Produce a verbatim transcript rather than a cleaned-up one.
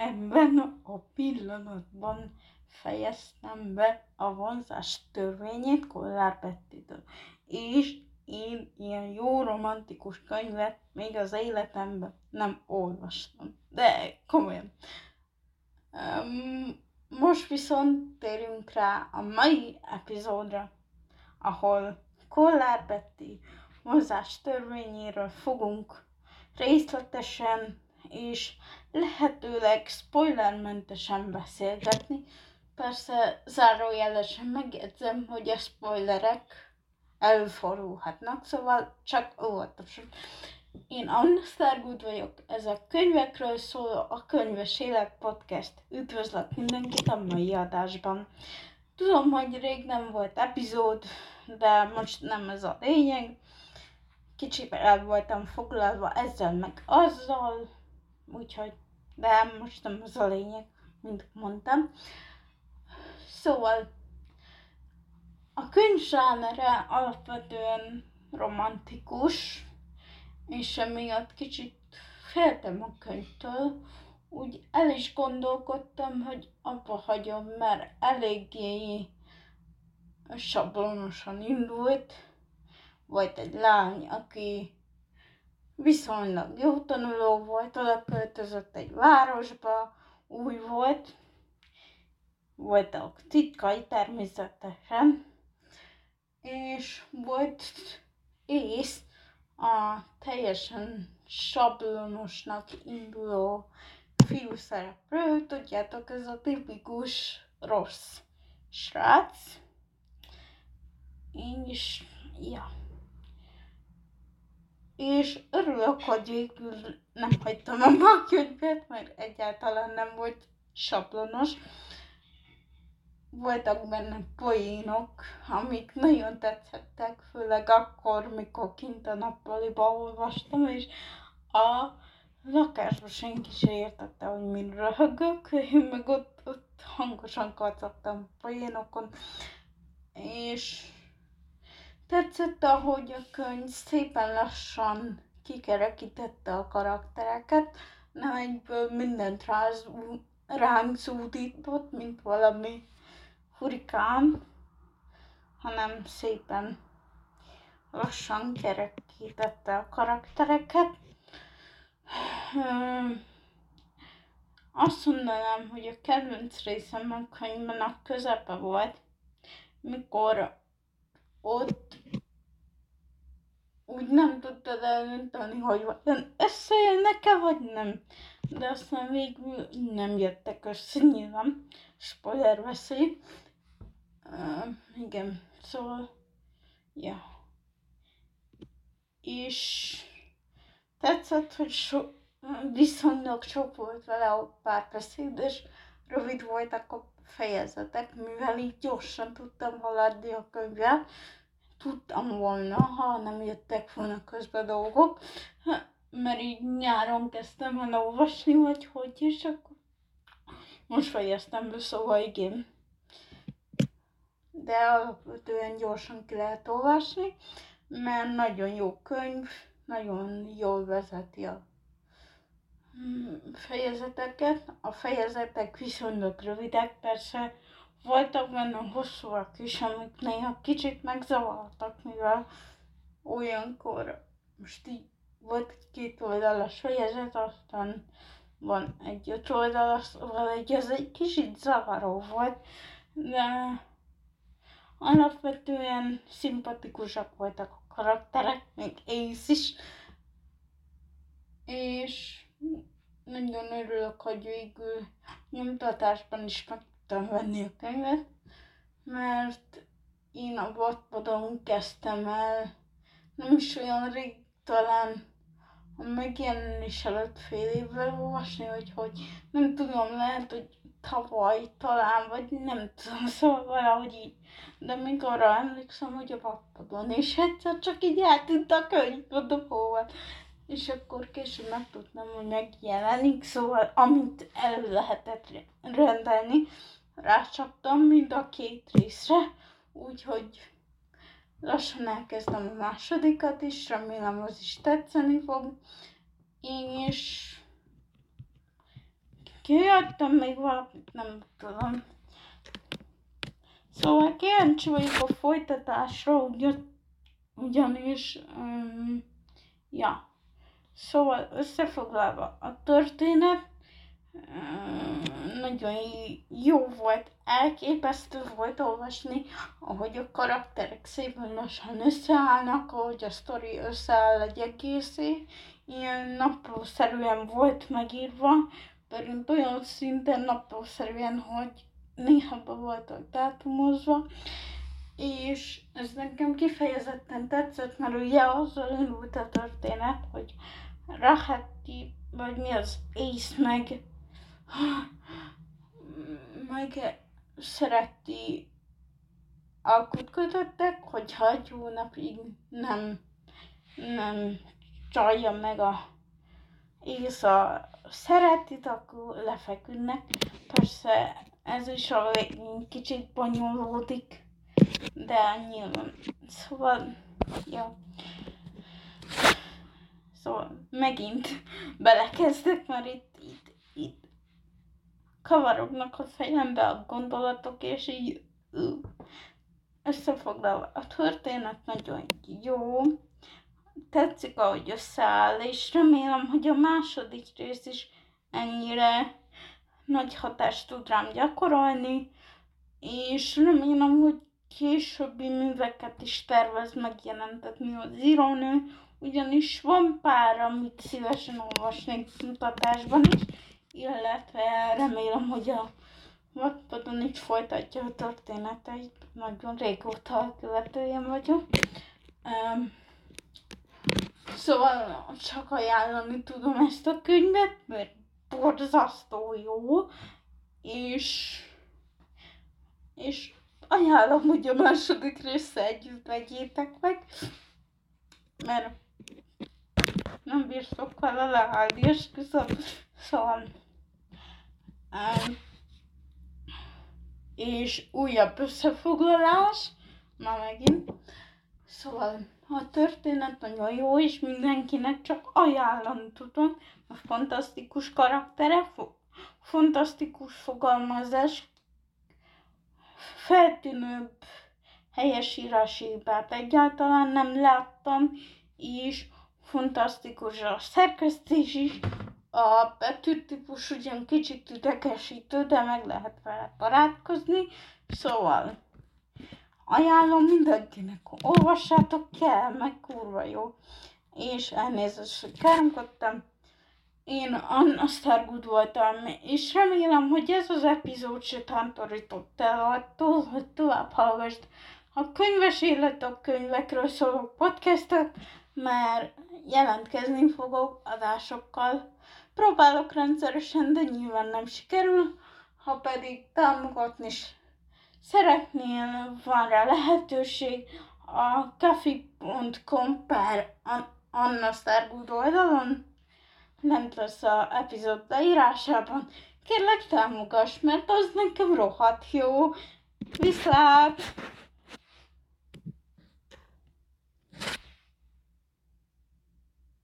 Ebben a pillanatban fejeztem be a vonzás törvényét Kollár Bettitől. És én ilyen jó romantikus könyvet még az életemben nem olvastam. De komolyan. Most viszont térjünk rá a mai epizódra, ahol Kollár Betti vonzás törvényéről fogunk részletesen és lehetőleg spoilermentesen beszélgetni. Persze zárójelesen megjegyzem, hogy a spoilerek előfordulhatnak, szóval csak óvatosan. Én Anna StarGood vagyok, ez a könyvekről szól a Könyves Élek Podcast. Üdvözlök mindenkit a mai adásban. Tudom, hogy rég nem volt epizód, de most nem ez a lényeg. Kicsit el voltam foglalva ezzel meg azzal, úgyhogy, de most nem ez a lényeg, mint mondtam. Szóval a könyv zsánere alapvetően romantikus, és emiatt kicsit féltem a könyvtől, úgy el is gondolkodtam, hogy abba hagyom, mert eléggé sablonosan indult. Volt egy lány, aki viszonylag jó tanuló volt, oda költözött egy városba, új volt, voltak titkai természetesen, és volt ész a teljesen sablonosnak induló fiú szerepről, tudjátok, ez a tipikus rossz srác, és ja. És örülök, hogy végül nem hagytam a könyvet, mert egyáltalán nem volt sablonos. Voltak benne poénok, amik nagyon tetszettek, főleg akkor, mikor kint a nappaliba olvastam, és a lakásban senki sem értette, hogy mi röhögök, én meg ott, ott hangosan kacagtam a poénokon, és tetszett, ahogy a könyv szépen lassan kikerekítette a karaktereket, nem egyből mindent ránk zúdított, mint valami hurikán, hanem szépen lassan kerekítette a karaktereket. Azt mondanám, hogy a kedvenc részem a könyvben a közepe volt, mikor ott úgy nem tudtad eldönteni, hogy vajon összejönnek-e, vagy nem. De aztán végül nem jöttek össze, nyilván. Spoiler veszély. Uh, igen, szóval... Ja. És tetszett, hogy so- viszonylag sok volt vele a párbeszéd, és rövid voltak a fejezetek, mivel így gyorsan tudtam haladni a könyvvel. Tudtam volna, ha nem jöttek volna közbe dolgok, mert így nyáron kezdtem el olvasni, vagy hogy is, akkor most fejeztem be, szóval igen. De alapvetően gyorsan ki lehet olvasni, mert nagyon jó könyv, nagyon jól vezeti a fejezeteket. A fejezetek viszonylag rövidek, persze voltak benne hosszúak is, amik néha kicsit megzavartak, mivel olyankor most így volt egy két oldalas fejezet, aztán van egy öt oldalas, vagy ez egy kicsit zavaró volt, de alapvetően szimpatikusak voltak a karakterek, még ész is, és nagyon örülök, hogy végül nyomtatásban is meg tudtam venni a könyvet, mert én a Wattpadon kezdtem el, nem is olyan rég, talán a megjelenés előtt fél évvel olvasni, hogy, hogy nem tudom, lehet, hogy tavaly talán, vagy nem tudom, szóval valahogy így. De még arra emlékszem, hogy a Wattpadon, és egyszer csak így eltűnt a könyv a dobóval. És akkor később megtudtam, hogy megjelenik, szóval amit elő lehetett rendelni, rácsaptam mind a két részre, úgyhogy lassan elkezdtem a másodikat is, remélem az is tetszeni fog, és kihagytam még valakit, nem tudom. Szóval kíváncsi vagyok a folytatásra, ugyan, ugyanis, um, ja. Szóval összefoglalva a történet, um, nagyon jó volt, elképesztő volt olvasni, ahogy a karakterek szépen lassan összeállnak, ahogy a sztori összeáll egy egészé, ilyen naplószerűen volt megírva, pedig olyan szinten naplószerűen, hogy néha be voltak dátumozva, és ez nekem kifejezetten tetszett, mert ugye azzal indult a történet, hogy Rahati, vagy mi az ész meg, meg szereti alkut kötöttek, hogyha egy hónapig nem, nem csalja meg a ész a szeretit, akkor lefeküdnek. Persze ez is a végén kicsit bonyolódik, de nyilván, szóval, jó. Szóval megint belekezdek, mert itt, itt, itt kavarognak a fejembe a gondolatok, és így összefoglalva a történet nagyon jó. Tetszik, ahogy összeáll, és remélem, hogy a második rész is ennyire nagy hatást tud rám gyakorolni, és remélem, hogy későbbi műveket is tervez megjelentetni az írónő, ugyanis van pár, amit szívesen olvasnék mutatásban is, illetve remélem, hogy a Wattpadon is folytatja a történeteit, nagyon régóta a követőjem vagyok. Um, Szóval csak ajánlani tudom ezt a könyvet, mert borzasztó jó, és, és ajánlom, hogy a második része együtt vegyétek meg, mert nem bírtok vele leállni, és köszönöm. Szóval, um, és újabb összefoglalás, már megint, szóval... A történet nagyon jó, és mindenkinek csak ajánlani tudom. A fantasztikus karaktere, fo- fantasztikus fogalmazás, feltűnőbb helyesírási hibát egyáltalán nem láttam, és fantasztikus a szerkesztés is. A betűtípus ugyan kicsit idegesítő, de meg lehet vele barátkozni, szóval... Ajánlom mindenkinek, olvassátok, kell, meg kurva jó. És elnézést, hogy káromkodtam. Én Anna StarGood voltam, és remélem, hogy ez az epizód se tántorított el attól, hogy tovább hallgasd a Könyves Élet, a könyvekről szóló podcastet, mert jelentkezni fogok adásokkal. Próbálok rendszeresen, de nyilván nem sikerül, ha pedig támogatni is szeretnél, van rá lehetőség a ko-fi pont com per Anna StarGood oldalon, lent lesz az epizód leírásában. Kérlek, támogass, mert az nekem rohadt jó. Viszlát!